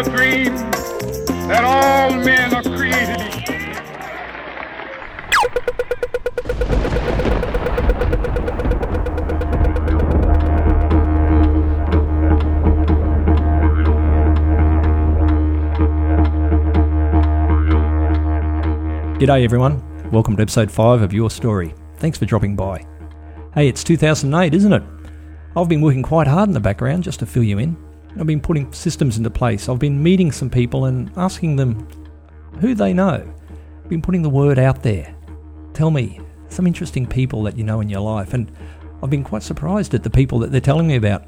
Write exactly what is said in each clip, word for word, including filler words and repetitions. a dream that all men are created equal. G'day everyone, welcome to episode five of Your Story. Thanks for dropping by. Hey, it's two thousand eight, isn't it? I've been working quite hard in the background just to fill you in. I've been putting systems into place. I've been meeting some people and asking them who they know. I've been putting the word out there. Tell me some interesting people that you know in your life. And I've been quite surprised at the people that they're telling me about.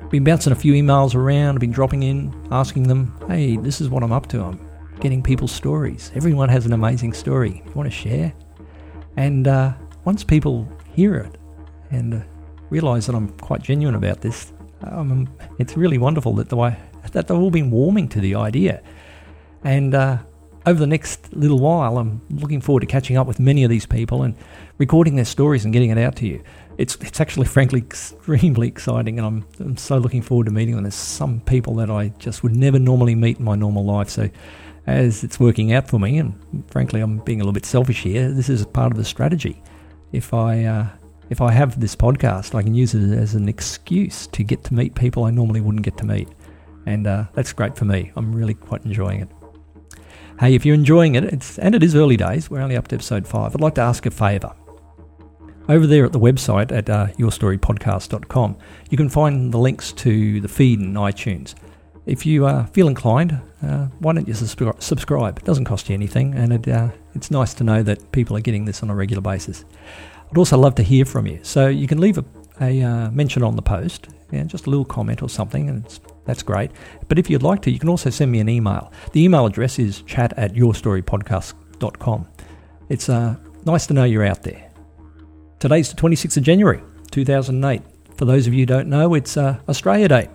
I've been bouncing a few emails around. I've been dropping in, asking them, hey, this is what I'm up to. I'm getting people's stories. Everyone has an amazing story. You want to share? And uh, once people hear it and... Uh, realise that I'm quite genuine about this. Um, it's really wonderful that the way that they've all been warming to the idea. And uh, over the next little while, I'm looking forward to catching up with many of these people and recording their stories and getting it out to you. It's it's actually, frankly, extremely exciting, and I'm, I'm so looking forward to meeting them. There's some people that I just would never normally meet in my normal life. So as it's working out for me, and frankly, I'm being a little bit selfish here, this is part of the strategy. If I... Uh, If I have this podcast, I can use it as an excuse to get to meet people I normally wouldn't get to meet. And uh, that's great for me. I'm really quite enjoying it. Hey, if you're enjoying it, it's and it is early days. We're only up to episode five. I'd like to ask a favour. Over there at the website at uh, your story podcast dot com, you can find the links to the feed and iTunes. If you uh, feel inclined, uh, why don't you subscri- subscribe? It doesn't cost you anything, and it uh, it's nice to know that people are getting this on a regular basis. I'd also love to hear from you. So you can leave a, a uh, mention on the post, yeah, just a little comment or something, and it's, that's great. But if you'd like to, you can also send me an email. The email address is chat at your story podcast dot com. It's uh, nice to know you're out there. Today's the twenty-sixth of January, two thousand eight. For those of you who don't know, it's uh, Australia Day.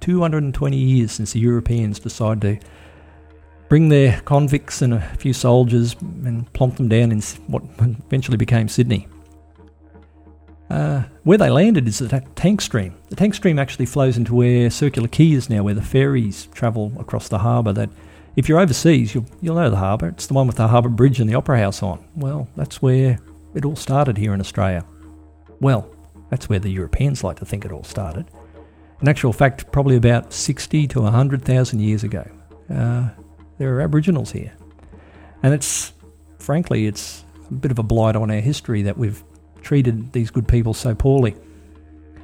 two hundred twenty years since the Europeans decided to bring their convicts and a few soldiers and plonk them down in what eventually became Sydney. Uh, where they landed is the ta- tank stream. The tank stream actually flows into where Circular Quay is now, where the ferries travel across the harbour. That, if you're overseas, you'll, you'll know the harbour. It's the one with the harbour bridge and the opera house on. Well, that's where it all started here in Australia. Well, that's where the Europeans like to think it all started. In actual fact, probably about sixty to one hundred thousand years ago. Uh, there are Aboriginals here. And it's, frankly, it's a bit of a blight on our history that we've treated these good people so poorly.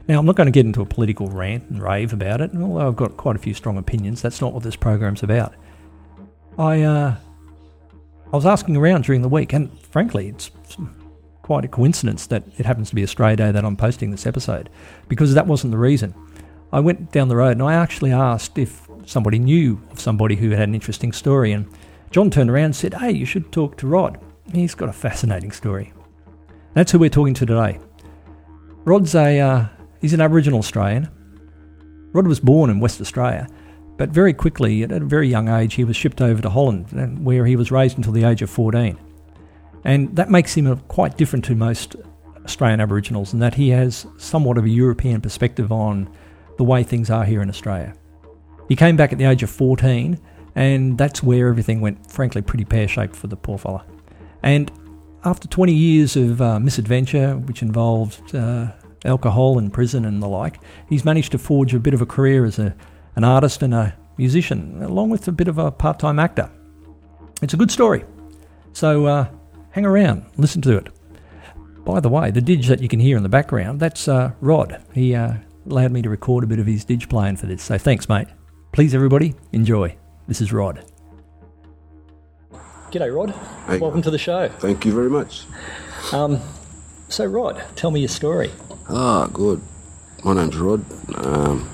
Now, I'm not going to get into a political rant and rave about it, and although I've got quite a few strong opinions, that's not what this program's about. I uh, I was asking around during the week, and frankly, it's quite a coincidence that it happens to be Australia Day that I'm posting this episode, because that wasn't the reason. I went down the road and I actually asked if somebody knew of somebody who had an interesting story, and John turned around and said, hey, you should talk to Rod. He's got a fascinating story. That's who we're talking to today. Rod's a, uh, he's an Aboriginal Australian. Rod was born in West Australia, but very quickly, at a very young age, he was shipped over to Holland, where he was raised until the age of fourteen. And that makes him quite different to most Australian Aboriginals in that he has somewhat of a European perspective on the way things are here in Australia. He came back at the age of fourteen, and that's where everything went, frankly, pretty pear-shaped for the poor fella. And after twenty years of uh, misadventure, which involved uh, alcohol and prison and the like, he's managed to forge a bit of a career as a, an artist and a musician, along with a bit of a part-time actor. It's a good story, so uh, hang around, listen to it. By the way, the didge that you can hear in the background, that's uh, Rod. He uh, allowed me to record a bit of his didge playing for this, so thanks, mate. Please, everybody, enjoy. This is Rod. G'day, Rod. Hey. Welcome to the show. Thank you very much. Um, so, Rod, tell me your story. Ah, good. My name's Rod. Um,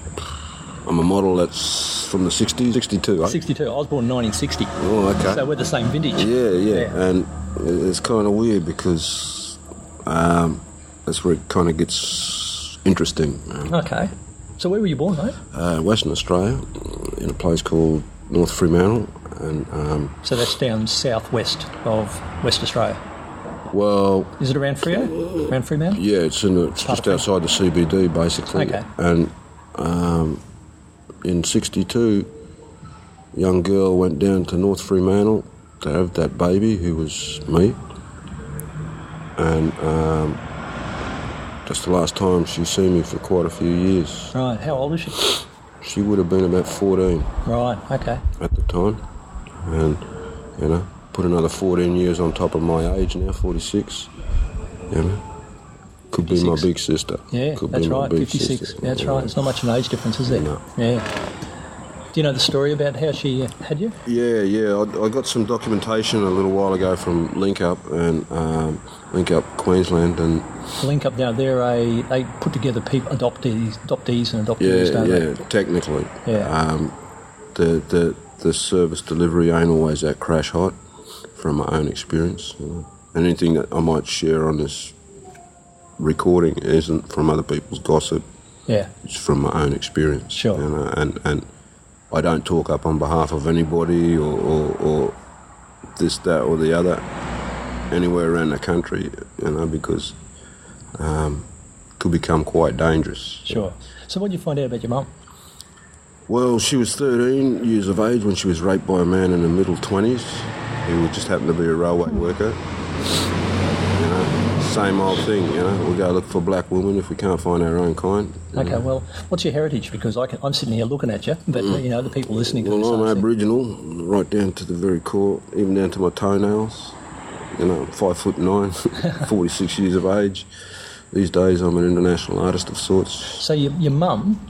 I'm a model that's from the sixties, sixty-two. Right? sixty-two. I was born in nineteen sixty. Oh, okay. So we're the same vintage. Yeah, yeah. yeah. And it's kind of weird because um, that's where it kind of gets interesting. Okay. So where were you born, mate? Uh, Western Australia, in a place called North Fremantle. And, um, so that's down southwest of West Australia. Well, is it around Freo? Around Fremantle? Yeah, it's in the, it's just outside the C B D, basically. Okay. And um, in sixty-two, A young girl went down to North Fremantle to have that baby, who was me. And um, that's the last time she's seen me for quite a few years. Right, how old is she? She would have been about fourteen. Right, okay. At the time. And, you know, put another fourteen years on top of my age now, forty-six. You know, could fifty-six. Be my big sister. Yeah, could that's be right, fifty-six. Sister. That's yeah. right, it's not much of an age difference, is there? No. Yeah. Do you know the story about how she had you? Yeah, yeah. I, I got some documentation a little while ago from Link Up and um, Link Up Queensland and Link Up. Now they're a they put together people adoptees, adoptees and adoptees, yeah, don't yeah, they? Yeah, technically. Yeah. Um, the the the service delivery ain't always at crash height, from my own experience. You know. Anything that I might share on this recording isn't from other people's gossip. Yeah. It's from my own experience. Sure. You know, and and. I don't talk up on behalf of anybody or, or, or this, that or the other anywhere around the country, you know, because um, it could become quite dangerous. Sure. So what did you find out about your mum? Well, she was thirteen years of age when she was raped by a man in her middle twenties who just happened to be a railway worker. You know, same old thing, you know, we go look for black women if we can't find our own kind. Okay, know. Well, what's your heritage? Because I can, I'm sitting here looking at you, but, you know, the people listening to well, this... Well, I'm Aboriginal, thing. Right down to the very core, even down to my toenails. You know, five foot nine, forty-six years of age. These days I'm an international artist of sorts. So your, your mum,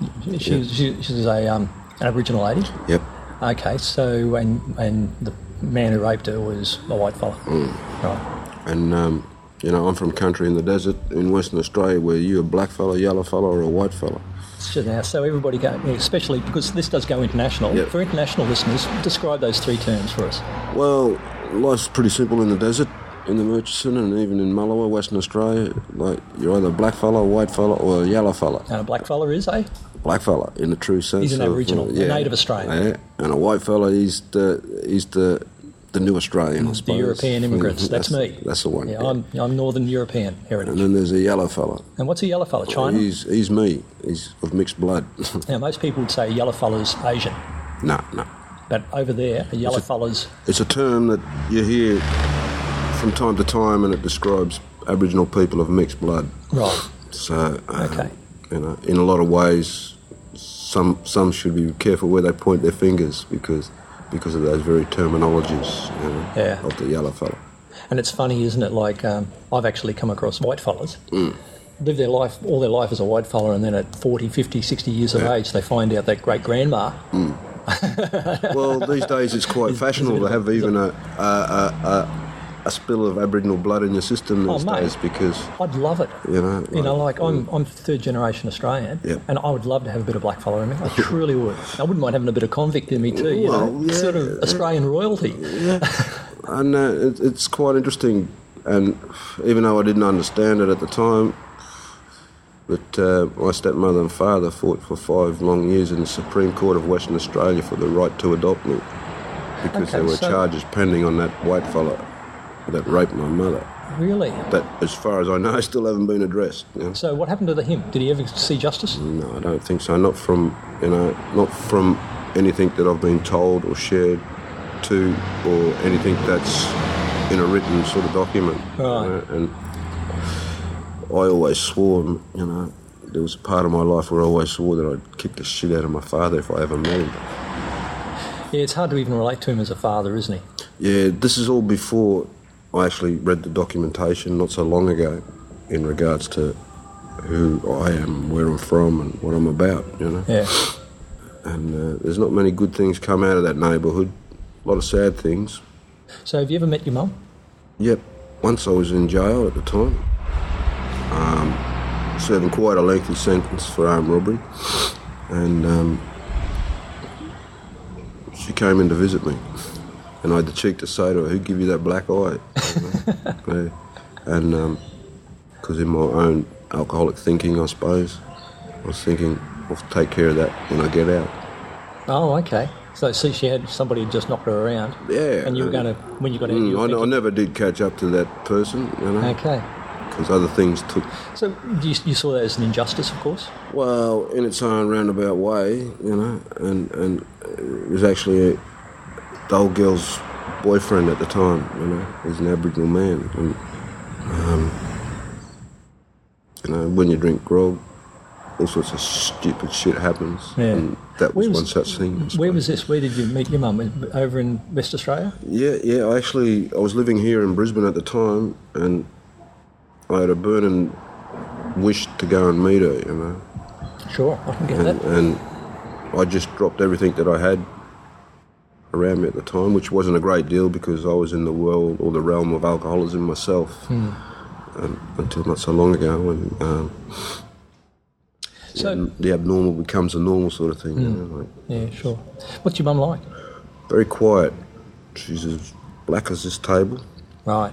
she, yep. she, she's a, um, an Aboriginal lady? Yep. Okay, so, and, and the man who raped her was a white fella? Mm. Right. And... Um, You know, I'm from country in the desert in Western Australia where you're a black fella, yellow fella or a white fella. So, now, so everybody, go, especially because this does go international, yep. For international listeners, describe those three terms for us. Well, life's pretty simple in the desert, in the Murchison and even in Mullawa, Western Australia. Like, you're either a black fella, a white fella or a yellow fella. And a black fella is, eh? Black fella, in the true sense. He's an Aboriginal, yeah, a native Australian. Yeah. And a white fella, he's the... He's the The new Australian, I suppose. The European immigrants, that's, that's me. That's the one. Yeah, yeah. I'm, I'm Northern European heritage. And then there's a yellow fella. And what's a yellow fella, China? Oh, he's, he's me. He's of mixed blood. Now, most people would say a yellow fella's Asian. No, no. But over there, a yellow it's a, fella's... It's a term that you hear from time to time and it describes Aboriginal people of mixed blood. Right. So, um, okay. You know, in a lot of ways, some some should be careful where they point their fingers because... because of those very terminologies, you know, yeah. of the yellow fella. And it's funny, isn't it, like um, I've actually come across white fellas, mm. live their life, all their life as a white fella, and then at forty, fifty, sixty years yeah. of age, they find out that great-grandma. Mm. Well, these days it's quite fashionable to have even a, a, a, a, a spill of Aboriginal blood in your system these oh, mate, days because... I'd love it. You know, like, you know, like mm. I'm, I'm third-generation Australian, yeah. and I would love to have a bit of black fella in me. I truly would. I wouldn't mind having a bit of convict in me too, you well, know. Yeah. Sort of Australian royalty. Yeah. And uh, it, it's quite interesting, and even though I didn't understand it at the time, but uh, my stepmother and father fought for five long years in the Supreme Court of Western Australia for the right to adopt me because okay, there were so charges pending on that white fella that raped my mother. Really? That, as far as I know, still haven't been addressed. You know? So what happened to the him? Did he ever see justice? No, I don't think so. Not from, you know, not from anything that I've been told or shared to or anything that's in a written sort of document. Right. You know? And I always swore, you know, there was a part of my life where I always swore that I'd kick the shit out of my father if I ever met him. Yeah, it's hard to even relate to him as a father, isn't he? Yeah, this is all before... I actually read the documentation not so long ago in regards to who I am, where I'm from and what I'm about, you know. Yeah. And uh, there's not many good things come out of that neighbourhood. A lot of sad things. So have you ever met your mum? Yep. Once I was in jail at the time. Um, serving quite a lengthy sentence for armed robbery. And um, she came in to visit me. And I had the cheek to say to her, who give you that black eye? Yeah. And because um, in my own alcoholic thinking, I suppose, I was thinking, I'll take care of that when I get out. Oh, okay. So, see, she had somebody who just knocked her around. Yeah. And you were going to, when you got out, mm, you were I, thinking... I never did catch up to that person, you know. Okay. Because other things took... So you, you saw that as an injustice, of course? Well, in its own roundabout way, you know, and, and it was actually... A, old girl's boyfriend at the time, you know, he's an Aboriginal man. And, um, you know, when you drink grog, all sorts of stupid shit happens. Yeah. And that was, was one such thing. Where was this? Where did you meet your mum? Over in West Australia? Yeah, yeah. I actually, I was living here in Brisbane at the time, and I had a burning wish to go and meet her, you know. Sure, I can get and, that. And I just dropped everything that I had around me at the time, which wasn't a great deal because I was in the world or the realm of alcoholism myself mm. um, until not so long ago. And um, so yeah, the abnormal becomes a normal sort of thing. Mm. You know, like, yeah, sure. What's your mum like? Very quiet. She's as black as this table. Right.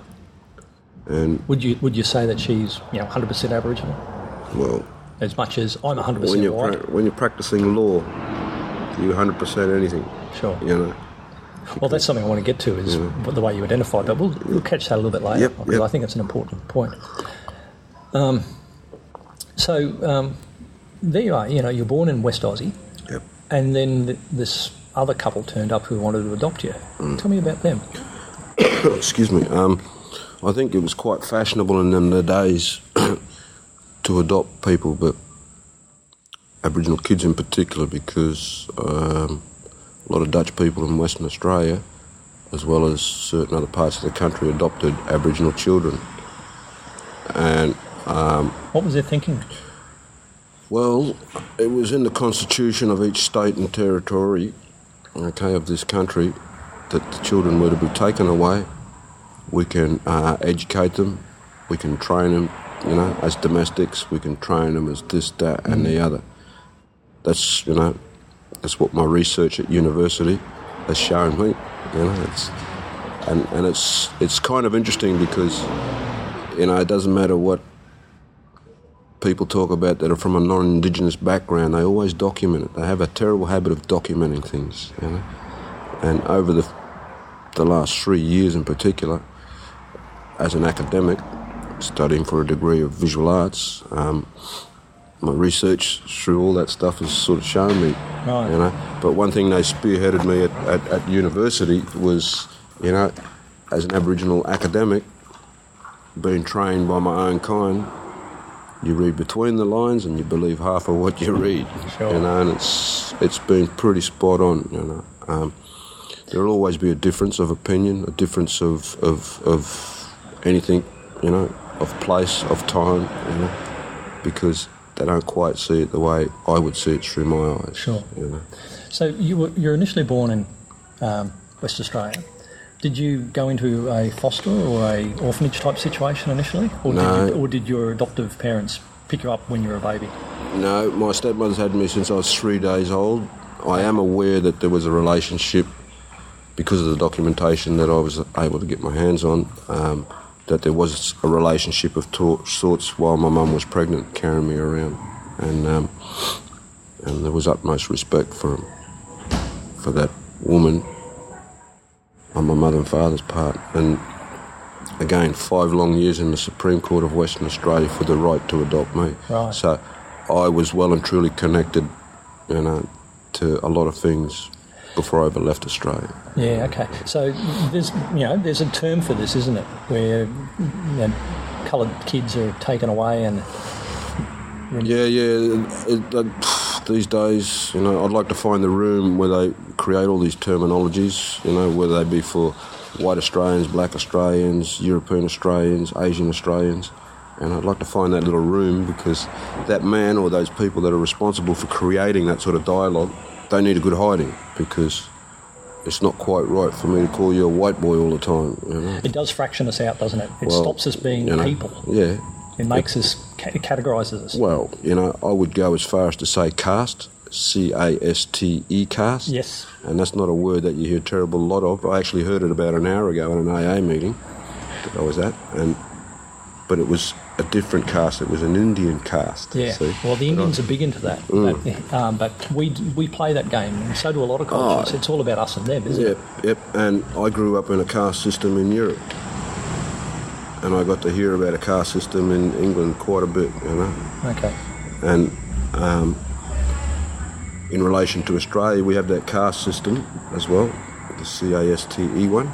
And would you would you say that she's, you know, one hundred percent Aboriginal? Well, as much as I'm one hundred percent when you're white. Pra- when you're practicing law, you're one hundred percent anything. Sure. You know. Well, that's something I want to get to, is yeah. the way you identify, but we'll, we'll catch that a little bit later, yep, because yep. I think that's an important point. Um, so um, there you are, you know, you're born in West Aussie, yep. and then th- this other couple turned up who wanted to adopt you. Mm. Tell me about them. Excuse me. Um, I think it was quite fashionable in them the days to adopt people, but Aboriginal kids in particular, because... Um, a lot of Dutch people in Western Australia, as well as certain other parts of the country, adopted Aboriginal children. And um, what was their thinking? Well, it was in the constitution of each state and territory, okay, of this country, that the children were to be taken away. We can uh, educate them, we can train them, you know, as domestics, we can train them as this, that, and mm. the other. That's, you know, that's what my research at university has shown me, you know. It's, and and it's it's kind of interesting because, you know, it doesn't matter what people talk about that are from a non-Indigenous background, they always document it. They have a terrible habit of documenting things, you know. And over the the last three years in particular, as an academic studying for a degree of visual arts, um, my research through all that stuff has sort of shown me, right. you know. But one thing they spearheaded me at, at, at university was, you know, as an Aboriginal academic, being trained by my own kind, you read between the lines and you believe half of what you read, sure. you know, and it's it's been pretty spot on, you know. Um, there'll always be a difference of opinion, a difference of, of, of anything, you know, of place, of time, you know, because... they don't quite see it the way I would see it through my eyes. Sure. You know. So you were you're initially born in um, West Australia. Did you go into a foster or a orphanage type situation initially, or no. did you, or did your adoptive parents pick you up when you were a baby? No, my stepmother's had me since I was three days old. I am aware that there was a relationship because of the documentation that I was able to get my hands on. Um, that there was a relationship of t- sorts while my mum was pregnant, carrying me around, and um, and there was utmost respect for for that woman on my mother and father's part. And again, five long years in the Supreme Court of Western Australia for the right to adopt me. Right. So I was well and truly connected, you know, to a lot of things before I ever left Australia. Yeah, okay. So there's, you know, there's a term for this, isn't it, where, you know, coloured kids are taken away and... Yeah, yeah. It, it, these days, you know, I'd like to find the room where they create all these terminologies, you know, whether they be for white Australians, black Australians, European Australians, Asian Australians, and I'd like to find that little room because that man or those people that are responsible for creating that sort of dialogue, they need a good hiding because it's not quite right for me to call you a white boy all the time. You know? It does fraction us out, doesn't it? It well, stops us being you know, people. Yeah. It makes it, us, it categorises us. Well, you know, I would go as far as to say caste, C A S T E, caste. Yes. And that's not a word that you hear a terrible lot of. I actually heard it about an hour ago at an A A meeting that I was at, and but it was a different caste. It was an Indian caste. Yeah. See? Well, the Indians are big into that, mm. but, um, but we we play that game, and so do a lot of cultures. Oh, it's all about us and them, isn't yep, it? Yep. And I grew up in a caste system in Europe, and I got to hear about a caste system in England quite a bit, you know. Okay. And um, in relation to Australia, we have that caste system as well, the C A S T E one,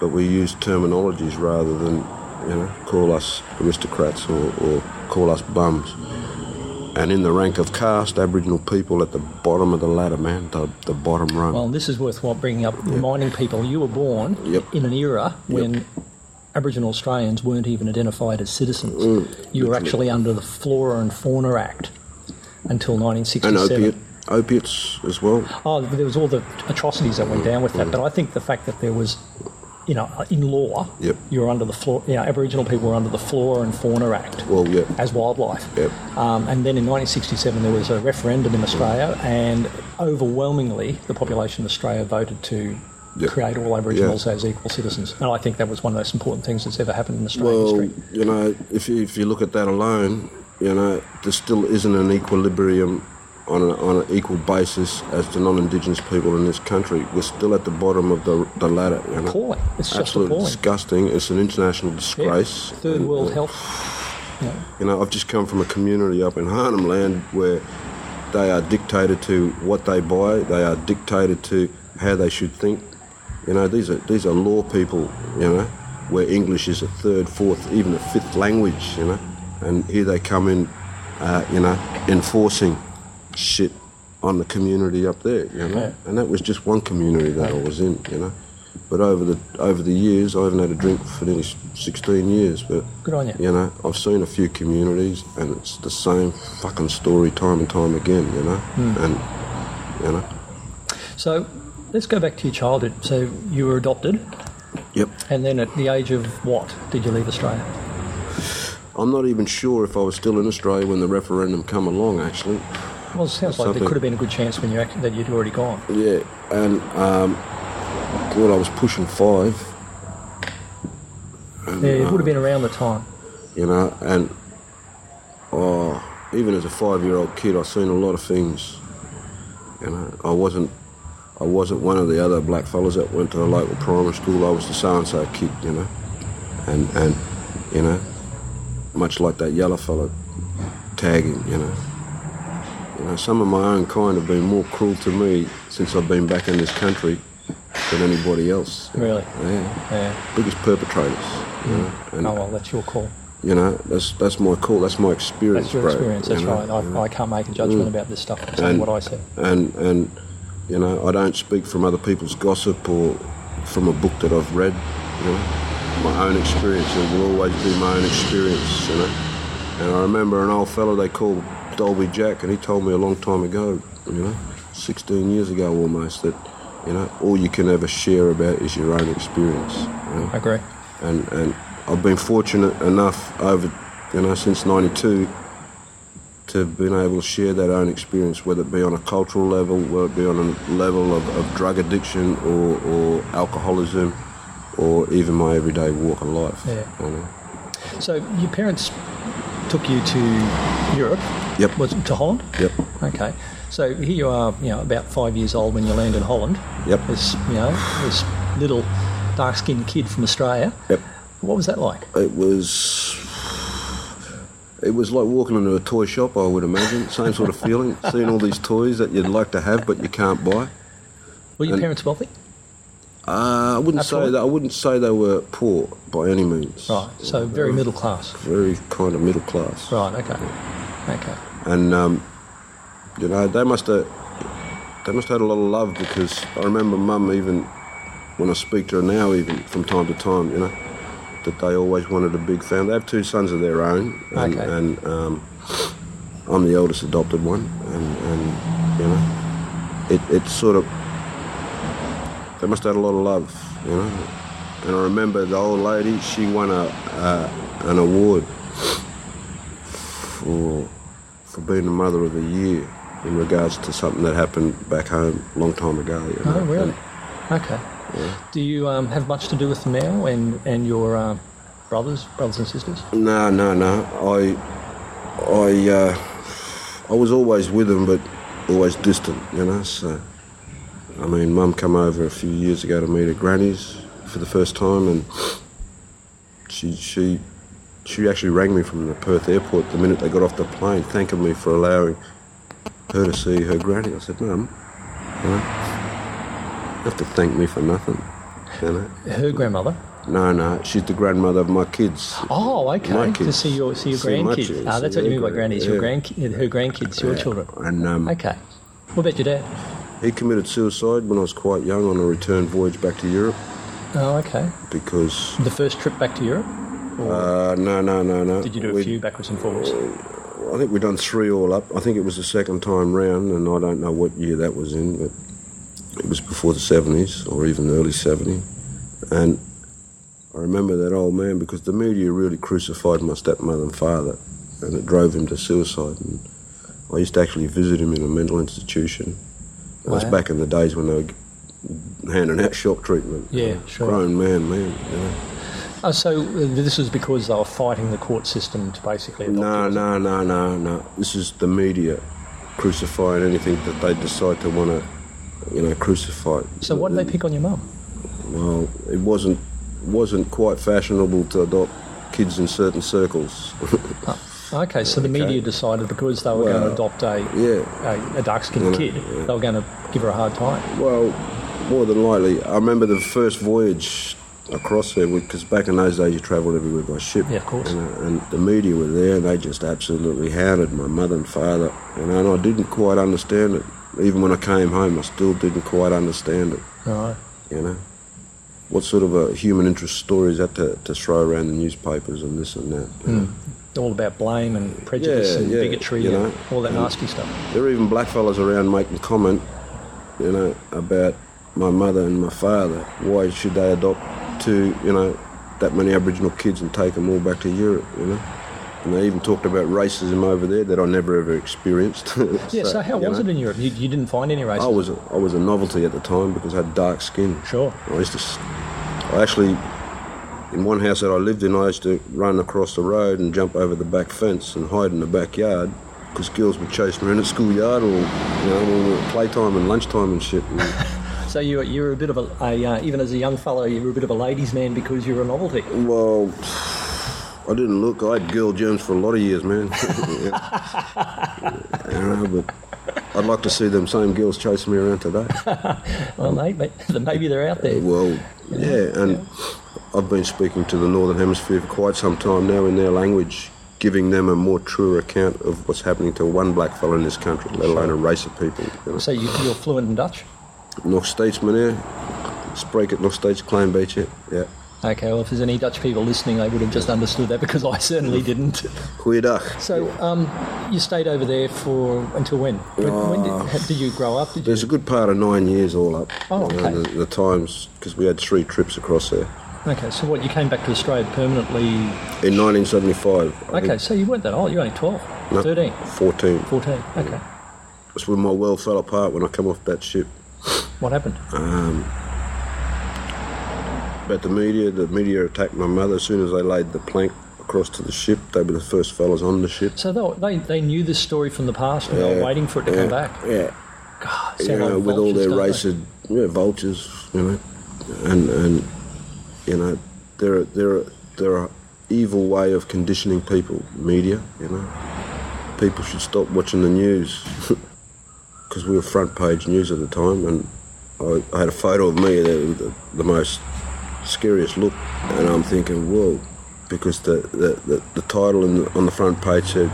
but we use terminologies rather than, you know, call us aristocrats or, or call us bums. And in the rank of caste, Aboriginal people at the bottom of the ladder, man, the, the bottom rung. Well, this is worthwhile bringing up, yep. reminding people you were born yep. in an era yep. when Aboriginal Australians weren't even identified as citizens. Mm. You were actually under the Flora and Fauna Act until nineteen sixty-seven. And opiate, opiates as well. Oh, there was all the atrocities that went mm. down with that, mm. but I think the fact that there was... You know, in law, yep. you were under the floor. You know, Aboriginal people were under the Flora and Fauna Act well, yep. as wildlife. Yep. Um, and then in nineteen sixty-seven, there was a referendum in Australia, and overwhelmingly, the population of Australia voted to yep. create all Aboriginals yep. as equal citizens. And I think that was one of the most important things that's ever happened in Australian well, history. Well, you know, if you, if you look at that alone, you know, there still isn't an equilibrium on, a, on an equal basis as to non-Indigenous people in this country. We're still at the bottom of the, the ladder. You know? Appalling. It's just absolutely appalling. Disgusting. It's an international disgrace. Yeah. Third and, world and, health. Yeah. You know, I've just come from a community up in Arnhem Land where they are dictated to what they buy. They are dictated to how they should think. You know, these are these are law people, you know, where English is a third, fourth, even a fifth language, you know. And here they come in, uh, you know, enforcing shit on the community up there, you know, yeah. and that was just one community that I was in, you know. But over the over the years, I haven't had a drink for nearly sixteen years. But good on you. You know, I've seen a few communities, and it's the same fucking story time and time again, you know. Mm. And you know. So let's go back to your childhood. So you were adopted. Yep. And then at the age of what did you leave Australia? I'm not even sure if I was still in Australia when the referendum came along, actually. Well, it sounds like there could have been a good chance when you act- that you'd already gone. Yeah, and um, well, I was pushing five. And, yeah, it would have been around the time. You know, and oh, even as a five-year-old kid, I seen a lot of things. You know, I wasn't, I wasn't one of the other black fellas that went to the local primary school. I was the so-and-so kid, you know, and and you know, much like that yellow fella tagging, you know. You know, some of my own kind have been more cruel to me since I've been back in this country than anybody else. Really? Yeah. yeah. Biggest perpetrators. Mm. You know? And, oh, well, that's your call. You know, that's that's my call. That's my experience, That's your bro, experience, that's you know? right. I, yeah. I can't make a judgment mm. about this stuff. It's only what I see. And, and, you know, I don't speak from other people's gossip or from a book that I've read. You know, my own experience. It will always be my own experience, you know. And I remember an old fellow they called Dolby Jack, and he told me a long time ago, you know, sixteen years ago almost, that, you know, all you can ever share about is your own experience. You know? I agree. And and I've been fortunate enough over, you know, since ninety-two to have been able to share that own experience, whether it be on a cultural level, whether it be on a level of, of drug addiction or, or alcoholism or even my everyday walk of life. Yeah. You know? So your parents took you to Europe. Yep. Was it to Holland? Yep. Okay. So here you are, you know, about five years old when you land in Holland. Yep. This, you know, this little dark-skinned kid from Australia. Yep. What was that like? It was... It was like walking into a toy shop, I would imagine. Same sort of feeling, seeing all these toys that you'd like to have but you can't buy. Were your and, parents wealthy? Uh, I wouldn't That's say right. that. I wouldn't say they were poor by any means. Right. So very middle class. Very kind of middle class. Right. Okay. Yeah. Okay. And, um, you know, they must have they must have had a lot of love, because I remember Mum, even when I speak to her now, even from time to time, you know, that they always wanted a big family. They have two sons of their own. And, okay. And um, I'm the eldest adopted one. And, and you know, it, it sort of, they must have had a lot of love, you know. And I remember the old lady, she won a, a an award for... for being the mother of the year in regards to something that happened back home a long time ago. You know? Oh, really? And, okay. Yeah. Do you um, have much to do with them now and, and your uh, brothers, brothers and sisters? No, no, no. I I, uh, I was always with them, but always distant, you know. So, I mean, Mum came over a few years ago to meet her grannies for the first time, and she she... She actually rang me from the Perth airport the minute they got off the plane, thanking me for allowing her to see her granny. I said, Mum, you know, have to thank me for nothing. You know? Her grandmother? No, no, she's the grandmother of my kids. Oh, okay. My kids. To see your see your see grandkids. Ah, oh, that's what you mean by grandies. Yeah. Your grandkids, her grandkids, your yeah. children. And um, okay. What about your dad? He committed suicide when I was quite young on a return voyage back to Europe. Oh, okay. Because the first trip back to Europe? Uh, no, no, no, no. Did you do a We'd, few backwards and forwards? Uh, I think we done three all up. I think it was the second time round, and I don't know what year that was in, but it was before the seventies or even early seventies. And I remember that old man because the media really crucified my stepmother and father, and it drove him to suicide. And I used to actually visit him in a mental institution. Wow. That was back in the days when they were handing out shock treatment. Yeah, sure. Grown man, man, you know. Oh, so this is because they were fighting the court system to basically... No, no, no, no, no. This is the media crucifying anything that they decide to want to, you know, crucify. So what did they pick on your mum? Well, it wasn't wasn't quite fashionable to adopt kids in certain circles. Oh, okay, so the okay. media decided because they were well, going to adopt a yeah. a, a dark-skinned yeah, kid, yeah. they were going to give her a hard time. Well, more than likely. I remember the first voyage... across there, because back in those days you travelled everywhere by ship. Yeah, of course. You know, and the media were there, and they just absolutely hounded my mother and father. You know, and I didn't quite understand it. Even when I came home, I still didn't quite understand it. Right. You know, what sort of a human interest story is that to, to throw around the newspapers and this and that? You know? Mm. All about blame and prejudice yeah, and yeah, bigotry, you know, and all that nasty stuff. There were even blackfellas around making comment, you know, about my mother and my father. Why should they adopt? To, you know, that many Aboriginal kids and take them all back to Europe, you know. And they even talked about racism over there that I never ever experienced. so, yeah, so how was know. it in Europe? You, you didn't find any racism? I was, a, I was a novelty at the time because I had dark skin. Sure. I used to, I actually, in one house that I lived in, I used to run across the road and jump over the back fence and hide in the backyard because girls would chase me around the schoolyard or, you know, or playtime and lunchtime and shit. And, So you were, you were a bit of a, a uh, even as a young fellow, you were a bit of a ladies' man because you were a novelty. Well, I didn't look. I had girl germs for a lot of years, man. I don't know, but I'd like to see them same girls chasing me around today. Well, um, mate, maybe they're out there. Well, yeah, and yeah. I've been speaking to the Northern Hemisphere for quite some time now in their language, giving them a more truer account of what's happening to one black fellow in this country, let alone a race of people. You know? So you, you're fluent in Dutch? Nog steeds, meneer. Spreek het nog steeds een klein beetje, yeah. Okay, well, if there's any Dutch people listening, they would have just understood that because I certainly didn't. Goeiedag. So, um, you stayed over there for, until when? When, uh, when did, did you grow up? Did there's you... a good part of nine years all up. Oh, okay. You know, the, the times, because we had three trips across there. Okay, so what, you came back to Australia permanently? In nineteen seventy-five. I okay, think. So you weren't that old, you were only twelve, no, thirteen? fourteen. fourteen, okay. Yeah. That's when my world fell apart when I came off that ship. What happened? Um, but the media, the media attacked my mother as soon as they laid the plank across to the ship. They were the first fellas on the ship. So they they knew this story from the past and yeah, they were waiting for it to yeah, come back? Yeah. God, you know, like vultures, with all their racist, yeah, vultures, you know, and, and you know, they're, they're, they're an evil way of conditioning people, media, you know. People should stop watching the news. Because we were front page news at the time, and I, I had a photo of me with the, the most scariest look, and I'm thinking, whoa, because the the, the, the title in the, on the front page said,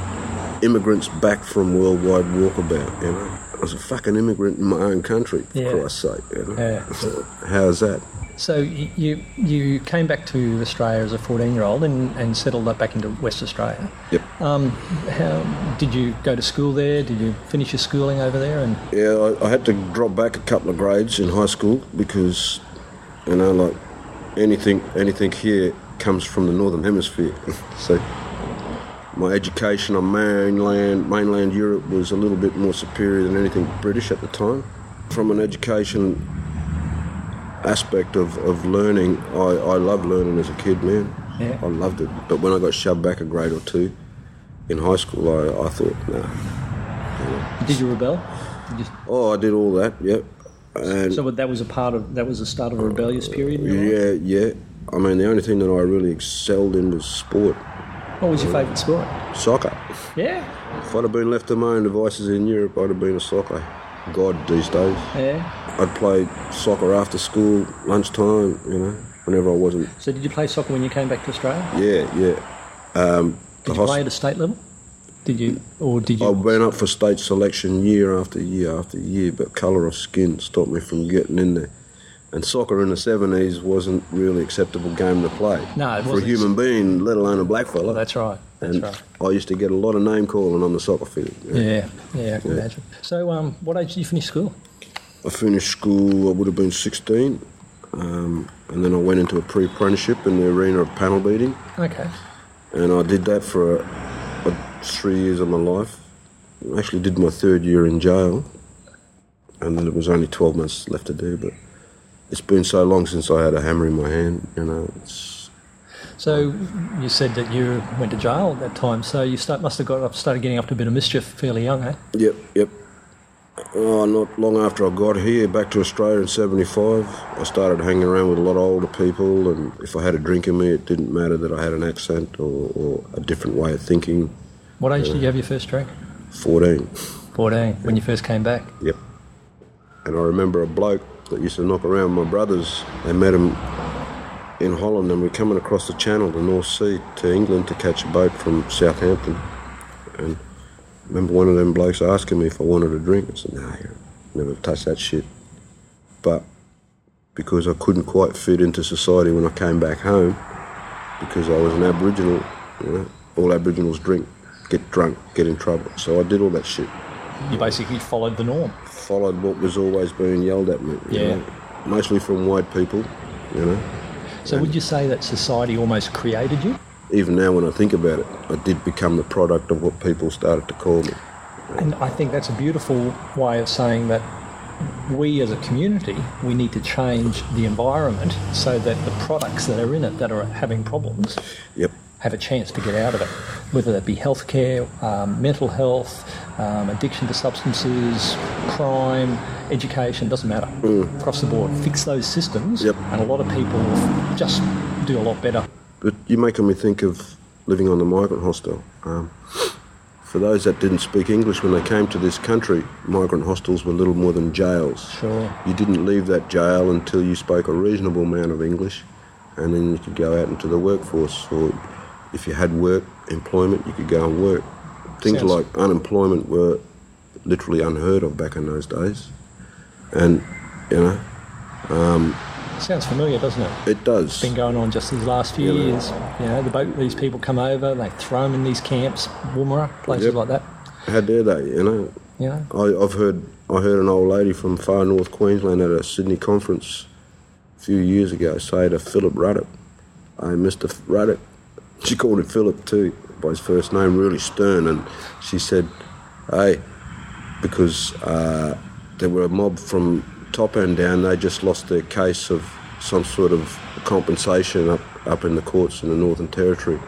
"Immigrants back from worldwide walkabout." You know, I was a fucking immigrant in my own country, for yeah. Christ's sake. You know, yeah. How's that? So you you came back to Australia as a fourteen-year-old and, and settled up back into West Australia. Yep. Um, how did you go to school there? Did you finish your schooling over there? And yeah, I, I had to drop back a couple of grades in high school because, you know, like anything anything here comes from the Northern Hemisphere. So my education on mainland mainland Europe was a little bit more superior than anything British at the time. From an education aspect of, of learning, I, I loved learning as a kid, man. Yeah. I loved it. But when I got shoved back a grade or two in high school, I, I thought, no. Nah. Did you rebel? Did you... Oh, I did all that, yep. And so that was a part of, that was the start of a rebellious period? Yeah, yeah. I mean, the only thing that I really excelled in was sport. What was your favourite sport? Soccer. Yeah. If I'd have been left to my own devices in Europe, I'd have been a soccer. God these days. Yeah. I'd play soccer after school, lunchtime, you know, whenever I wasn't. So did you play soccer when you came back to Australia? Yeah, yeah. Um, did you hosp- play at a state level? Did you, or did you? I went up for state selection year after year after year, but colour of skin stopped me from getting in there. And soccer in the seventies wasn't really acceptable game to play. No, it for wasn't. For a human being, let alone a black fella. Well, that's right. That's and right. I used to get a lot of name calling on the soccer field. Yeah, yeah, yeah I can yeah. imagine. So, um, what age did you finish school? I finished school, I would have been sixteen, um, and then I went into a pre-apprenticeship in the arena of panel beating. Okay. And I did that for a, a, three years of my life. I actually did my third year in jail, and then it was only twelve months left to do, but... It's been so long since I had a hammer in my hand, you know. It's so you said that you went to jail at that time, so you start, must have got up, started getting up to a bit of mischief fairly young, eh? Yep, yep. Oh, not long after I got here, back to Australia in seventy-five, I started hanging around with a lot of older people, and if I had a drink in me, it didn't matter that I had an accent or, or a different way of thinking. What age uh, did you have your first drink? fourteen. fourteen, yeah. When you first came back? Yep. And I remember a bloke that used to knock around my brothers. They met him in Holland, and we're coming across the channel, the North Sea, to England to catch a boat from Southampton. And I remember one of them blokes asking me if I wanted a drink. I said, nah, never touch that shit. But because I couldn't quite fit into society when I came back home, because I was an Aboriginal, you know, all Aboriginals drink, get drunk, get in trouble. So I did all that shit. You basically followed the norm. Followed what was always being yelled at me. Yeah. Know, mostly from white people, you know. So and would you say that society almost created you? Even now when I think about it, I did become the product of what people started to call me. And I think that's a beautiful way of saying that we as a community, we need to change the environment so that the products that are in it that are having problems... Yep. have a chance to get out of it, whether that be healthcare, um, mental health, um, addiction to substances, crime, education, doesn't matter. Mm. Across the board, fix those systems, yep. and a lot of people just do a lot better. But you're making me think of living on the migrant hostel. Um, for those that didn't speak English when they came to this country, migrant hostels were little more than jails. Sure. You didn't leave that jail until you spoke a reasonable amount of English, and then you could go out into the workforce or... If you had work, employment, you could go and work. Things Sounds like unemployment were literally unheard of back in those days. And, you know... Um, Sounds familiar, doesn't it? It does. It's been going on just these last few yeah. years. You know, the boat, these people come over, they throw them in these camps, Woomera, places yep. like that. How dare they, you know? Yeah. I, I've heard, I heard an old lady from far north Queensland at a Sydney conference a few years ago say to Philip Ruddock, hey, Mister Ruddock, she called him Philip too, by his first name, really stern, and she said, hey, because uh, there were a mob from top end down, they just lost their case of some sort of compensation up, up in the courts in the Northern Territory.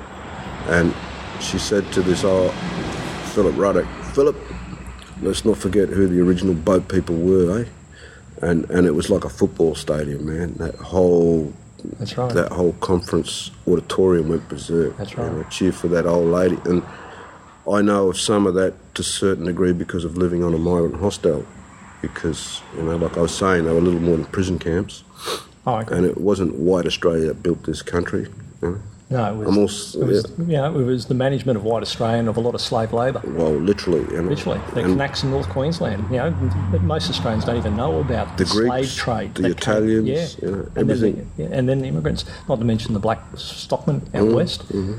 And she said to this old Philip Ruddock, Philip, let's not forget who the original boat people were, eh? And, and it was like a football stadium, man, that whole... That's right. That whole conference auditorium went berserk. That's right. You know, cheer for that old lady. And I know of some of that to a certain degree because of living on a migrant hostel. Because, you know, like I was saying, they were a little more than prison camps. Oh, okay. And it wasn't white Australia that built this country. You know? No, it was, I'm also, it, was yeah. you know, it was the management of white Australia and of a lot of slave labour. Well, literally. You know, literally. The Knacks in North Queensland. You know, most Australians don't even know about the, the slave Greeks, trade. The Italians, came, yeah. you know, everything. And then, the, and then the immigrants, not to mention the black stockmen out mm, west. Mm-hmm.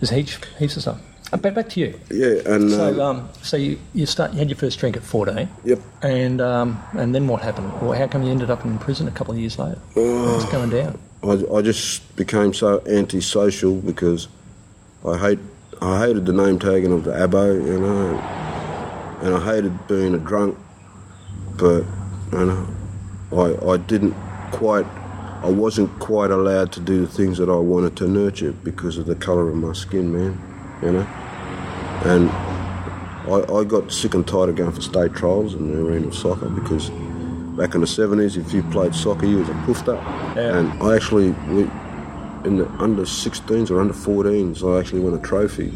There's heaps, heaps of stuff. But back to you. Yeah. and So, um, um, so you, you, start, you had your first drink at fourteen. Yep. And um, and then what happened? Well, how come you ended up in prison a couple of years later? Oh. What's going down? I, I just became so antisocial because I hate I hated the name tagging of the Abbo, you know, and I hated being a drunk. But you know, I I didn't quite I wasn't quite allowed to do the things that I wanted to nurture because of the colour of my skin, man, you know. And I I got sick and tired of going for state trials in the arena of soccer because. Back in the seventies, if you played soccer, you was a poofed up. Yeah. And I actually, we, in the under sixteens or under fourteens, I actually won a trophy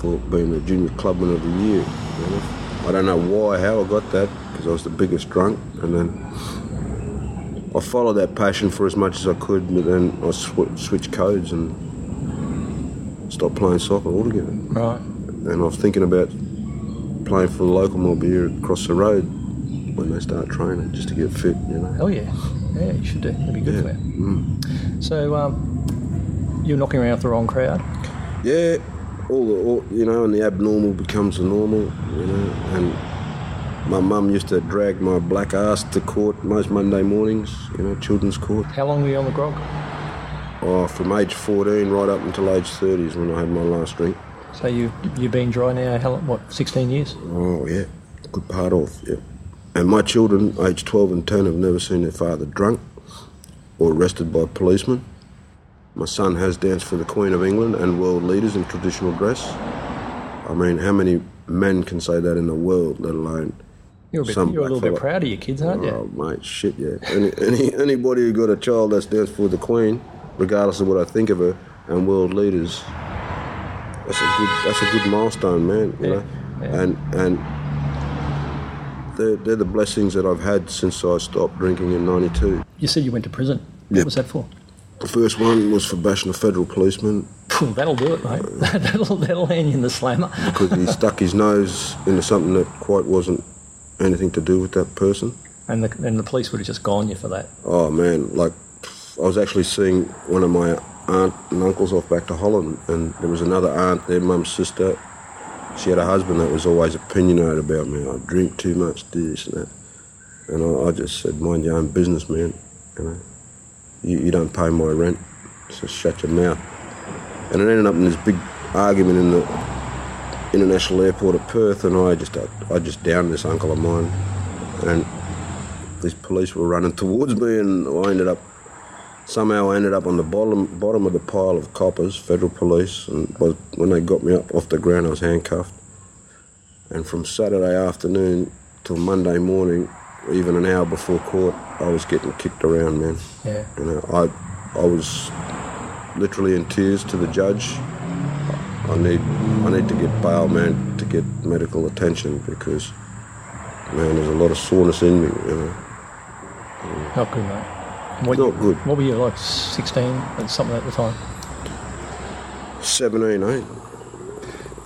for being the junior clubman of the year. You know? I don't know why, how I got that, because I was the biggest drunk. And then I followed that passion for as much as I could, but then I sw- switched codes and stopped playing soccer altogether. Right. And I was thinking about playing for the local mob here across the road when they start training, just to get fit, you know. Hell yeah. Yeah, you should do. That'd be good yeah. for that. Mm. So, um, you're knocking around with the wrong crowd. Yeah. All the, all, you know, and the abnormal becomes the normal, you know. And my mum used to drag my black ass to court most Monday mornings, you know, children's court. How long were you on the grog? Oh, from age fourteen right up until age thirty is when I had my last drink. So you, you've been dry now, how long, what, sixteen years? Oh, yeah. Good part of, yeah. And my children, age twelve and ten, have never seen their father drunk or arrested by policemen. My son has danced for the Queen of England and world leaders in traditional dress. I mean, how many men can say that in the world, let alone... You're a, bit, some you're a little fella. Bit proud of your kids, aren't oh, you? Oh, mate, shit, yeah. Any, any, anybody who got a child that's danced for the Queen, regardless of what I think of her, and world leaders, that's a good, that's a good milestone, man. You yeah, know? Yeah. And, and they're, they're the blessings that I've had since I stopped drinking in ninety-two. You said you went to prison. What yep. was that for? The first one was for bashing a federal policeman. Well, that'll do it, mate. Uh, that'll that'll land you in the slammer. Because he stuck his nose into something that quite wasn't anything to do with that person. And the and the police would have just gone you for that. Oh man, like I was actually seeing one of my aunt and uncles off back to Holland, and there was another aunt, their mum's sister. She had a husband that was always opinionated about me. I drink too much, this and that, and I, I just said, mind your own business, man. You know. You, you don't pay my rent, so shut your mouth. And it ended up in this big argument in the international airport at Perth, and I just I, I just downed this uncle of mine, and these police were running towards me, and I ended up somehow I ended up on the bottom bottom of the pile of coppers, federal police, and was, when they got me up off the ground, I was handcuffed. And from Saturday afternoon till Monday morning, even an hour before court, I was getting kicked around, man. Yeah. You know, I, I was literally in tears to the judge. I need, I need to get bail, man, to get medical attention because, man, there's a lot of soreness in me, you know. Yeah. Not good, mate. What, Not good. What were you like, sixteen or something at the time? seventeen, eh?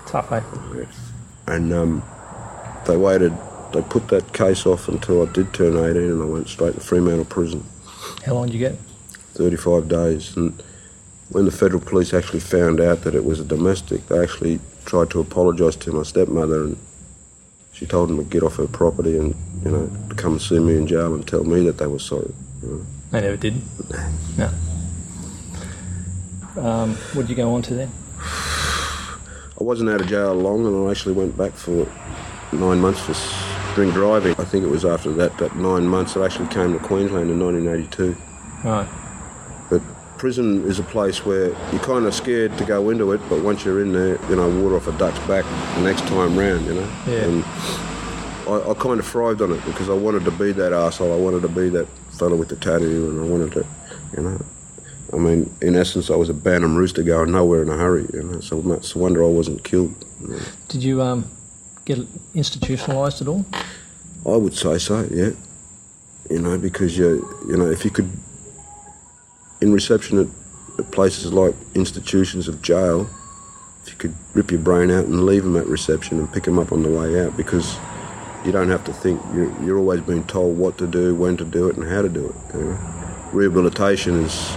Tough, eh? Yeah. And um, they waited. They put that case off until I did turn eighteen and I went straight to Fremantle Prison. How long did you get? thirty-five days. And when the federal police actually found out that it was a domestic, they actually tried to apologise to my stepmother, and she told them to get off her property and, you know, come and see me in jail and tell me that they were sorry. You know. They never did? No. Um, what did you go on to then? I wasn't out of jail long, and I actually went back for nine months for drink driving. I think it was after that, that nine months that I actually came to Queensland in nineteen eighty-two. Right. But prison is a place where you're kind of scared to go into it, but once you're in there, you know, water off a duck's back the next time round, you know. Yeah. And I, I kind of thrived on it because I wanted to be that arsehole. I wanted to be that fella with the tattoo, and I wanted to, you know. I mean, in essence, I was a Bantam rooster going nowhere in a hurry, you know, so it's a wonder I wasn't killed. You know. Did you... um? Get institutionalised at all? I would say so, yeah. You know, because, you you know, if you could... In reception at, at places like institutions of jail, if you could rip your brain out and leave them at reception and pick them up on the way out, because you don't have to think. You're, you're always being told what to do, when to do it and how to do it. You know? Rehabilitation is,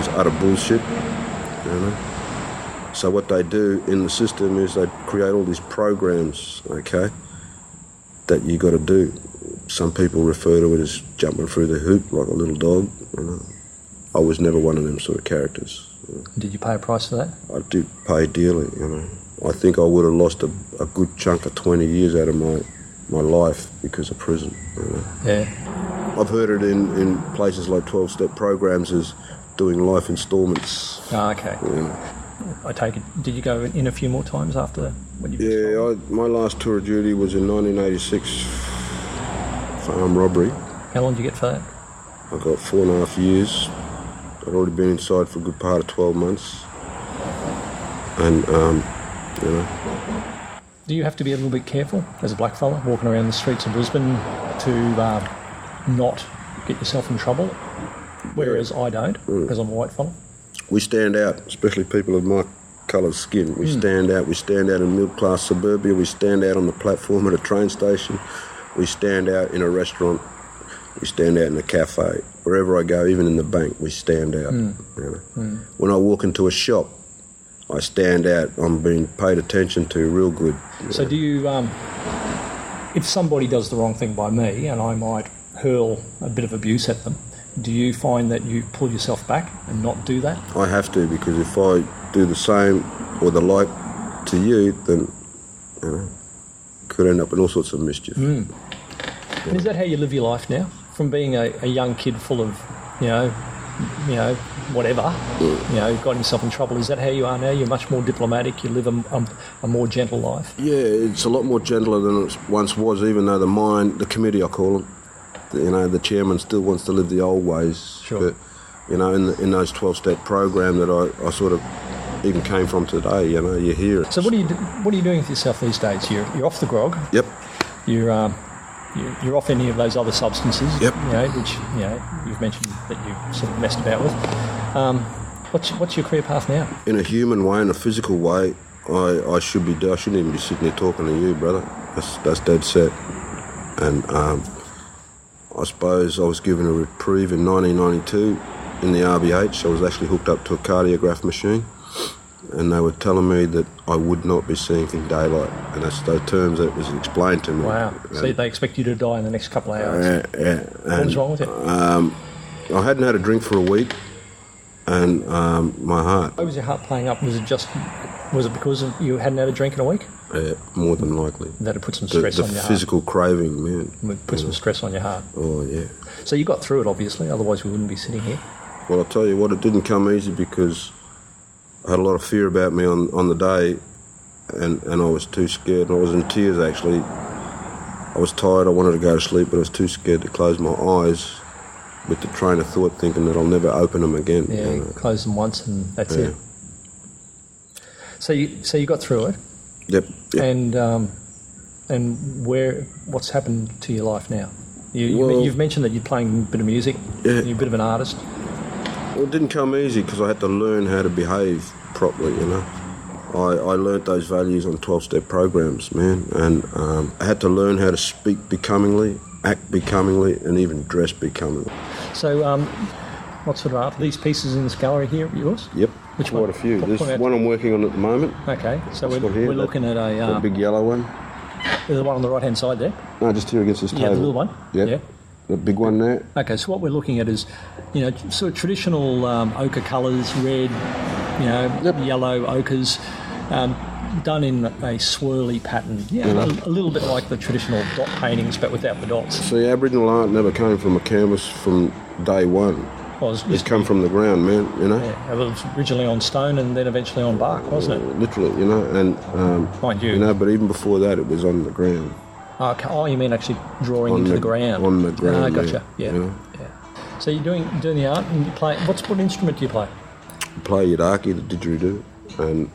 is utter bullshit, you know. So what they do in the system is they create all these programs, okay, that you got to do. Some people refer to it as jumping through the hoop like a little dog. You know. I was never one of them sort of characters. You know. Did you pay a price for that? I did pay dearly, you know. I think I would have lost a, a good chunk of twenty years out of my, my life because of prison. You know. Yeah. I've heard it in, in places like twelve-step programs as doing life instalments. Oh, okay. You know. I take it, did you go in a few more times after when you Yeah, I, my last tour of duty was in nineteen eighty-six for armed robbery. How long did you get for that? I got four and a half years. I'd already been inside for a good part of twelve months. And, um, you know, Do you have to be a little bit careful as a blackfella walking around the streets of Brisbane to uh, not get yourself in trouble? Whereas I don't, because mm. I'm a white fella. We stand out, especially people of my colour of skin. We mm. stand out. We stand out in middle-class suburbia. We stand out on the platform at a train station. We stand out in a restaurant. We stand out in a cafe. Wherever I go, even in the bank, we stand out. Mm. You know? mm. When I walk into a shop, I stand out. I'm being paid attention to real good. So know? do you, um, if somebody does the wrong thing by me and I might hurl a bit of abuse at them, do you find that you pull yourself back and not do that? I have to, because if I do the same or the like to you, then you know, could end up in all sorts of mischief. Mm. Yeah. And is that how you live your life now? From being a, a young kid full of, you know, you know, whatever, yeah. you know, got himself in trouble. Is that how you are now? You're much more diplomatic. You live a, a, a more gentle life. Yeah, it's a lot more gentler than it once was. Even though the mind, the committee, I call it. You know, the chairman still wants to live the old ways. Sure. But, you know, in, the, in those twelve-step program that I, I sort of even came from today, you know, you hear it. So what are you do, what are you doing with yourself these days? You're, you're off the grog. Yep. You're um, you're off any of those other substances. Yep. You know, which, you know, you've mentioned that you've sort of messed about with. Um, what's what's your career path now? In a human way, in a physical way, I, I should be. I shouldn't even be sitting here talking to you, brother. That's that's dead set. And um. I suppose I was given a reprieve in nineteen ninety-two in the R B H. I was actually hooked up to a cardiograph machine, and they were telling me that I would not be seeing in daylight, and that's the terms that was explained to me. Wow. And so they expect you to die in the next couple of hours. Uh, yeah. What was wrong with it? Um, I hadn't had a drink for a week, and um, my heart... Why was your heart playing up? Was it just... Was it because of you hadn't had a drink in a week? Yeah, more than likely. That'd put some stress the, the on your heart. The physical craving, man. It would put yeah. some stress on your heart. Oh, yeah. So you got through it, obviously, otherwise we wouldn't be sitting here. Well, I'll tell you what, it didn't come easy because I had a lot of fear about me on, on the day, and, and I was too scared, and I was in tears, actually. I was tired, I wanted to go to sleep, but I was too scared to close my eyes with the train of thought, thinking that I'll never open them again. Yeah, you know? Close them once and that's yeah. it. So you so you got through it. Yep. yep. And um, and where what's happened to your life now? You, well, you you've mentioned that you're playing a bit of music. Yeah. You're a bit of an artist. Well, it didn't come easy because I had to learn how to behave properly. You know, I I learnt those values on twelve-step programs, man, and um, I had to learn how to speak becomingly, act becomingly, and even dress becomingly. So, um, what sort of art? These pieces in this gallery here are yours? Yep. Which Quite one? a few. There's one I'm working on at the moment. Okay, so we're, we're here, looking that, at a... Um, big yellow one. The one on the right-hand side there? No, just here against this table. Yeah, the little one? Yep. Yeah. The big one there. Okay, so what we're looking at is, you know, sort of traditional um, ochre colours, red, you know, yep. yellow ochres, um, done in a swirly pattern. Yeah, you know? a, a little bit like the traditional dot paintings, but without the dots. See, Aboriginal art never came from a canvas from day one. Well, it's, it's come from the ground, man, you know. Yeah, it was originally on stone and then eventually on bark, wasn't it? Literally, you know, and... Um, Mind you. You know, but even before that, it was on the ground. Oh, okay. Oh, you mean actually drawing on into the, the ground. On the ground, I oh, gotcha, yeah. Yeah. You know? yeah. So you're doing doing the art and you play... What's, what instrument do you play? I play yidaki, the didgeridoo, and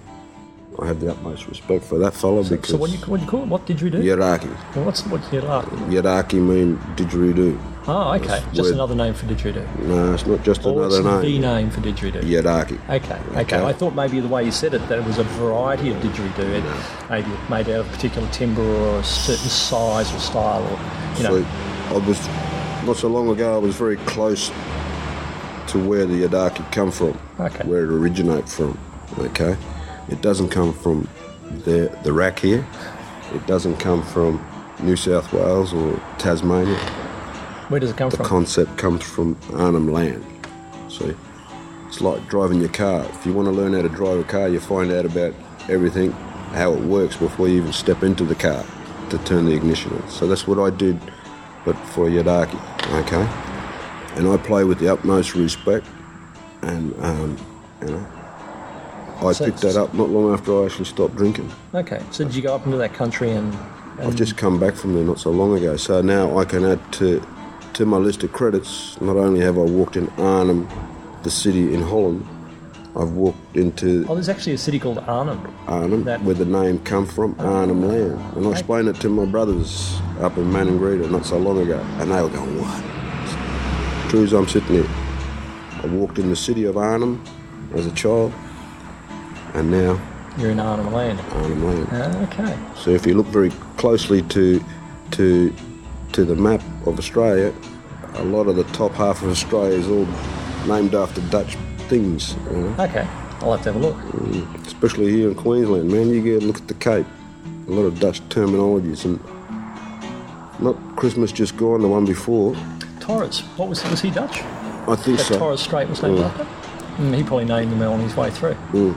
I have the utmost respect for that fellow so, because... So what do you, what do you call it? What didgeridoo? Yidaki. Well, what's, what's yidaki? Yidaki means didgeridoo. Oh, okay. That's just weird. Another name for didgeridoo. No, it's not just or another name. It's the name for didgeridoo. Yidaki. Okay, okay, okay. I thought maybe the way you said it, that it was a variety of didgeridoo, no. maybe made out of a particular timbre or a certain size or style, or you know. So I was not so long ago. I was very close to where the yidaki come from. Okay. Where it originate from. Okay. It doesn't come from the the rack here. It doesn't come from New South Wales or Tasmania. Where does it come the from? The concept comes from Arnhem Land. So it's like driving your car. If you want to learn how to drive a car, you find out about everything, how it works before you even step into the car to turn the ignition on. So that's what I did, but for yidaki, okay? And I play with the utmost respect, and, um, you know, I so picked that up not long after I actually stopped drinking. Okay, so did you go up into that country and... and... I've just come back from there not so long ago, so now I can add to... To my list of credits, not only have I walked in Arnhem, the city in Holland, I've walked into... Oh, there's actually a city called Arnhem. Arnhem, that... where the name come from, Arnhem Land. And I explained it to my brothers up in Maningrida not so long ago, and they were going, what? True as I'm sitting there. I walked in the city of Arnhem as a child, and now... You're in Arnhem Land. Arnhem Land. Uh, okay. So if you look very closely to, to, to the map of Australia, a lot of the top half of Australia is all named after Dutch things. You know? Okay, I'll have to have a look. Mm, especially here in Queensland, man, you get a look at the Cape. A lot of Dutch terminologies, and not Christmas just gone, the one before. Torres, what was was he Dutch? I think that so. Torres Strait was named mm. after. Mm, he probably named them on his way through. Mm.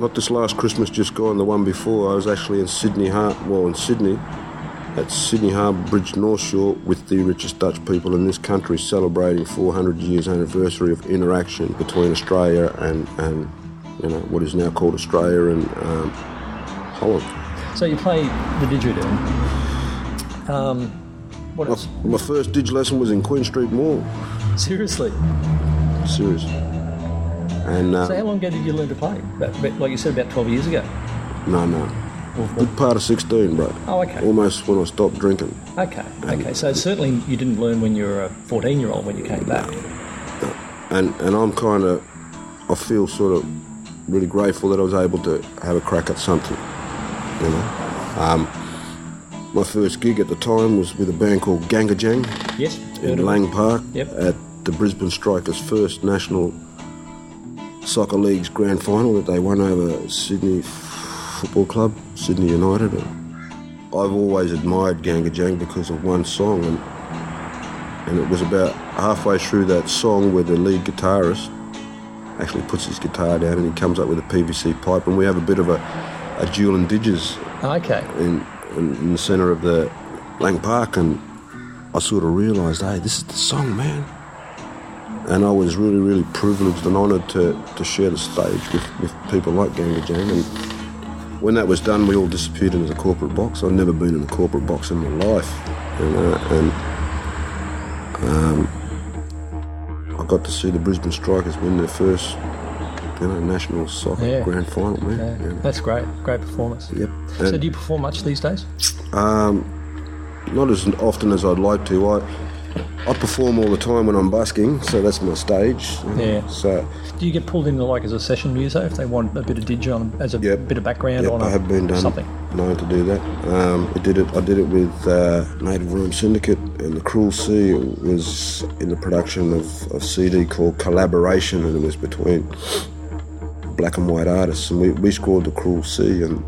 Not this last Christmas just gone, the one before. I was actually in Sydney Har- well in Sydney. At Sydney Harbour Bridge North Shore with the richest Dutch people in this country celebrating four hundred years anniversary of interaction between Australia and, and you know, what is now called Australia and um, Holland. So you play the didgeridoo. Um, what else? My, my first didge lesson was in Queen Street Mall. Seriously? Seriously. And, uh, so how long ago did you learn to play? About, like you said, about twelve years ago? No, no. Good part of sixteen, bro. Oh, okay. Almost when I stopped drinking. Okay, and okay. So certainly you didn't learn when you were a fourteen-year-old when you came back. No. And and I'm kind of, I feel sort of really grateful that I was able to have a crack at something, you know. Um, my first gig at the time was with a band called Gangajang. Yes. In Lang Park. Yep. At the Brisbane Strikers' first National Soccer League's grand final that they won over Sydney Football Club, Sydney United. I've always admired Gangajang because of one song, and, and it was about halfway through that song where the lead guitarist actually puts his guitar down and he comes up with a P V C pipe, and we have a bit of a, a duel in digits. Okay. in, in, in the centre of the Lang Park, and I sort of realised, hey, this is the song, man. And I was really, really privileged and honoured to, to share the stage with, with people like Gangajang. And when that was done, we all disappeared into the corporate box. I'd never been in a corporate box in my life. And, uh, and um, I got to see the Brisbane Strikers win their first you know, national soccer yeah. grand final, man. Yeah. Yeah. That's great. Great performance. Yep. And so do you perform much these days? Um, not as often as I'd like to. I I perform all the time when I'm busking, so that's my stage. You know? Yeah. So, do you get pulled into like as a session muso if they want a bit of didge on as a yep, bit of background yep, on I a, have been done, something? Known to do that. Um, I did it. I did it with uh, Native Room Syndicate and the Cruel Sea. It was in the production of a C D called Collaboration, and it was between black and white artists, and we, we scored the Cruel Sea. And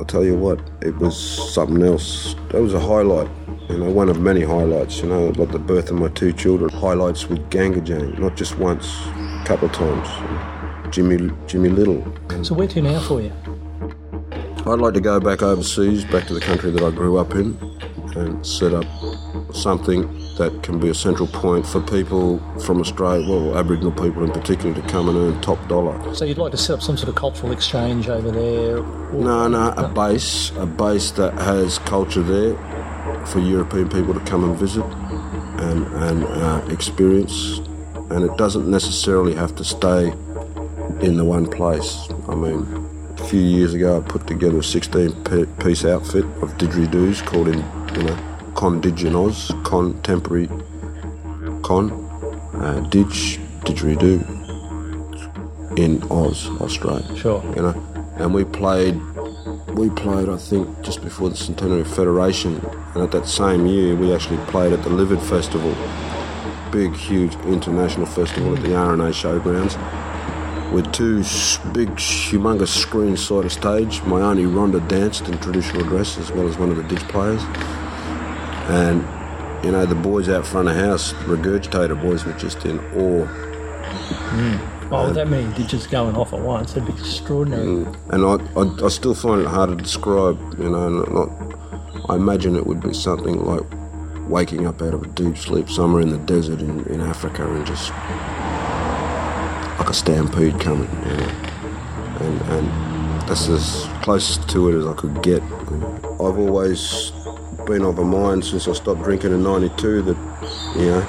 I'll tell you what, it was something else. That was a highlight. You know, one of many highlights, you know, like the birth of my two children. Highlights with Gangajang, not just once, a couple of times. Jimmy Jimmy Little. So where to now for you? I'd like to go back overseas, back to the country that I grew up in, and set up something that can be a central point for people from Australia, well, Aboriginal people in particular, to come and earn top dollar. So you'd like to set up some sort of cultural exchange over there? Or... No, no, a base, a base that has culture there, for European people to come and visit and, and uh, experience, and it doesn't necessarily have to stay in the one place. I mean, a few years ago I put together a sixteen-piece outfit of didgeridoos called, in, you know, Con Digi in Oz, contemporary con, uh, didge, didgeridoo in Oz, Australia. Sure. You know, and we played... We played, I think, just before the Centenary Federation, and at that same year we actually played at the Livid Festival, big, huge international festival at the R and A Showgrounds, with two big, humongous screen-sided stage. My auntie Rhonda danced in traditional dress as well as one of the ditch players, and, you know, the boys out front of house, Regurgitator boys, were just in awe. Mm. Oh, um, that many ditches going off at once, it'd be extraordinary. And I, I, I still find it hard to describe, you know, not, not, I imagine it would be something like waking up out of a deep sleep somewhere in the desert in, in Africa, and just like a stampede coming, you know. And, and that's as close to it as I could get. You know. I've always been of a mind since I stopped drinking in ninety-two that, you know,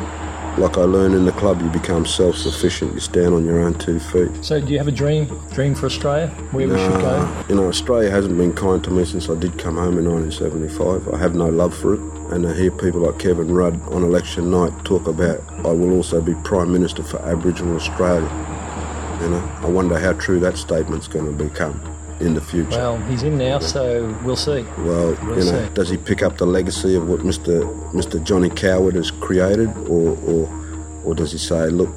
Like I learned in the club, you become self-sufficient. You stand on your own two feet. So do you have a dream? Dream for Australia? Where nah, we should go? You know, Australia hasn't been kind to me since I did come home in nineteen seventy-five. I have no love for it. And I hear people like Kevin Rudd on election night talk about, I will also be Prime Minister for Aboriginal Australia. You know, I wonder how true that statement's going to become in the future. Well, he's in now, so we'll see. Well, we'll you know, see. Does he pick up the legacy of what Mr. Mr. Johnny Howard has created, or, or or does he say, look,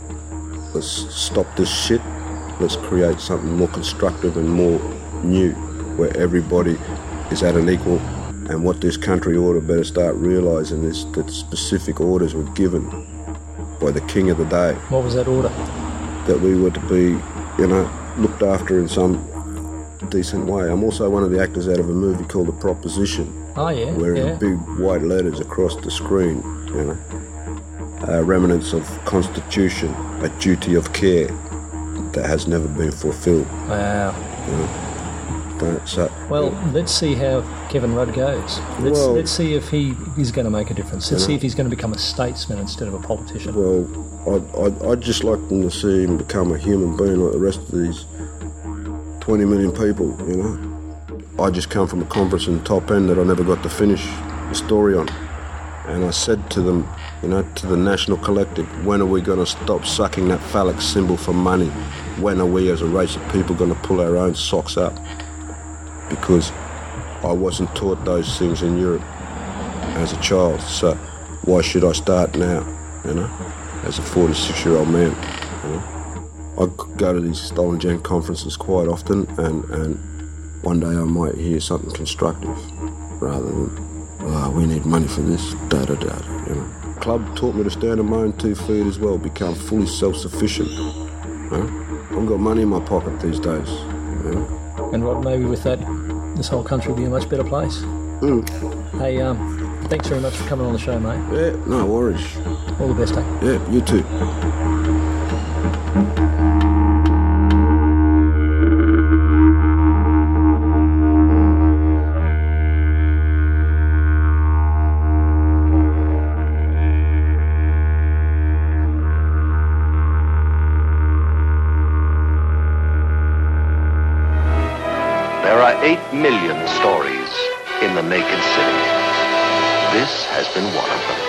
let's stop this shit, let's create something more constructive and more new, where everybody is at an equal. And what this country ought to better start realising is that specific orders were given by the king of the day. What was that order? That we were to be, you know, looked after in some decent way. I'm also one of the actors out of a movie called The Proposition. Oh, yeah, where yeah. in big white letters across the screen, you know, uh, remnants of constitution, a duty of care that has never been fulfilled. Wow. You know, don't, so, well, yeah. let's see how Kevin Rudd goes. Let's, well, let's see if he is going to make a difference. Let's you know, see if he's going to become a statesman instead of a politician. Well, I'd, I'd, I'd just like them to see him become a human being like the rest of these twenty million people, you know. I just come from a conference in the top end that I never got to finish the story on. And I said to them, you know, to the national collective, when are we going to stop sucking that phallic symbol for money? When are we as a race of people going to pull our own socks up? Because I wasn't taught those things in Europe as a child, so why should I start now, you know, as a forty-six-year-old man, you know? I go to these Stolen Gen conferences quite often, and, and one day I might hear something constructive rather than, oh, we need money for this, da-da-da. You know. Club taught me to stand on my own two feet as well, become fully self-sufficient. You know? I've got money in my pocket these days. You know? And Rod, maybe with that, this whole country would be a much better place. Mm. Hey, um, thanks very much for coming on the show, mate. Yeah, no worries. All the best, eh? Yeah, you too. Eight million stories in the naked city. This has been one of them.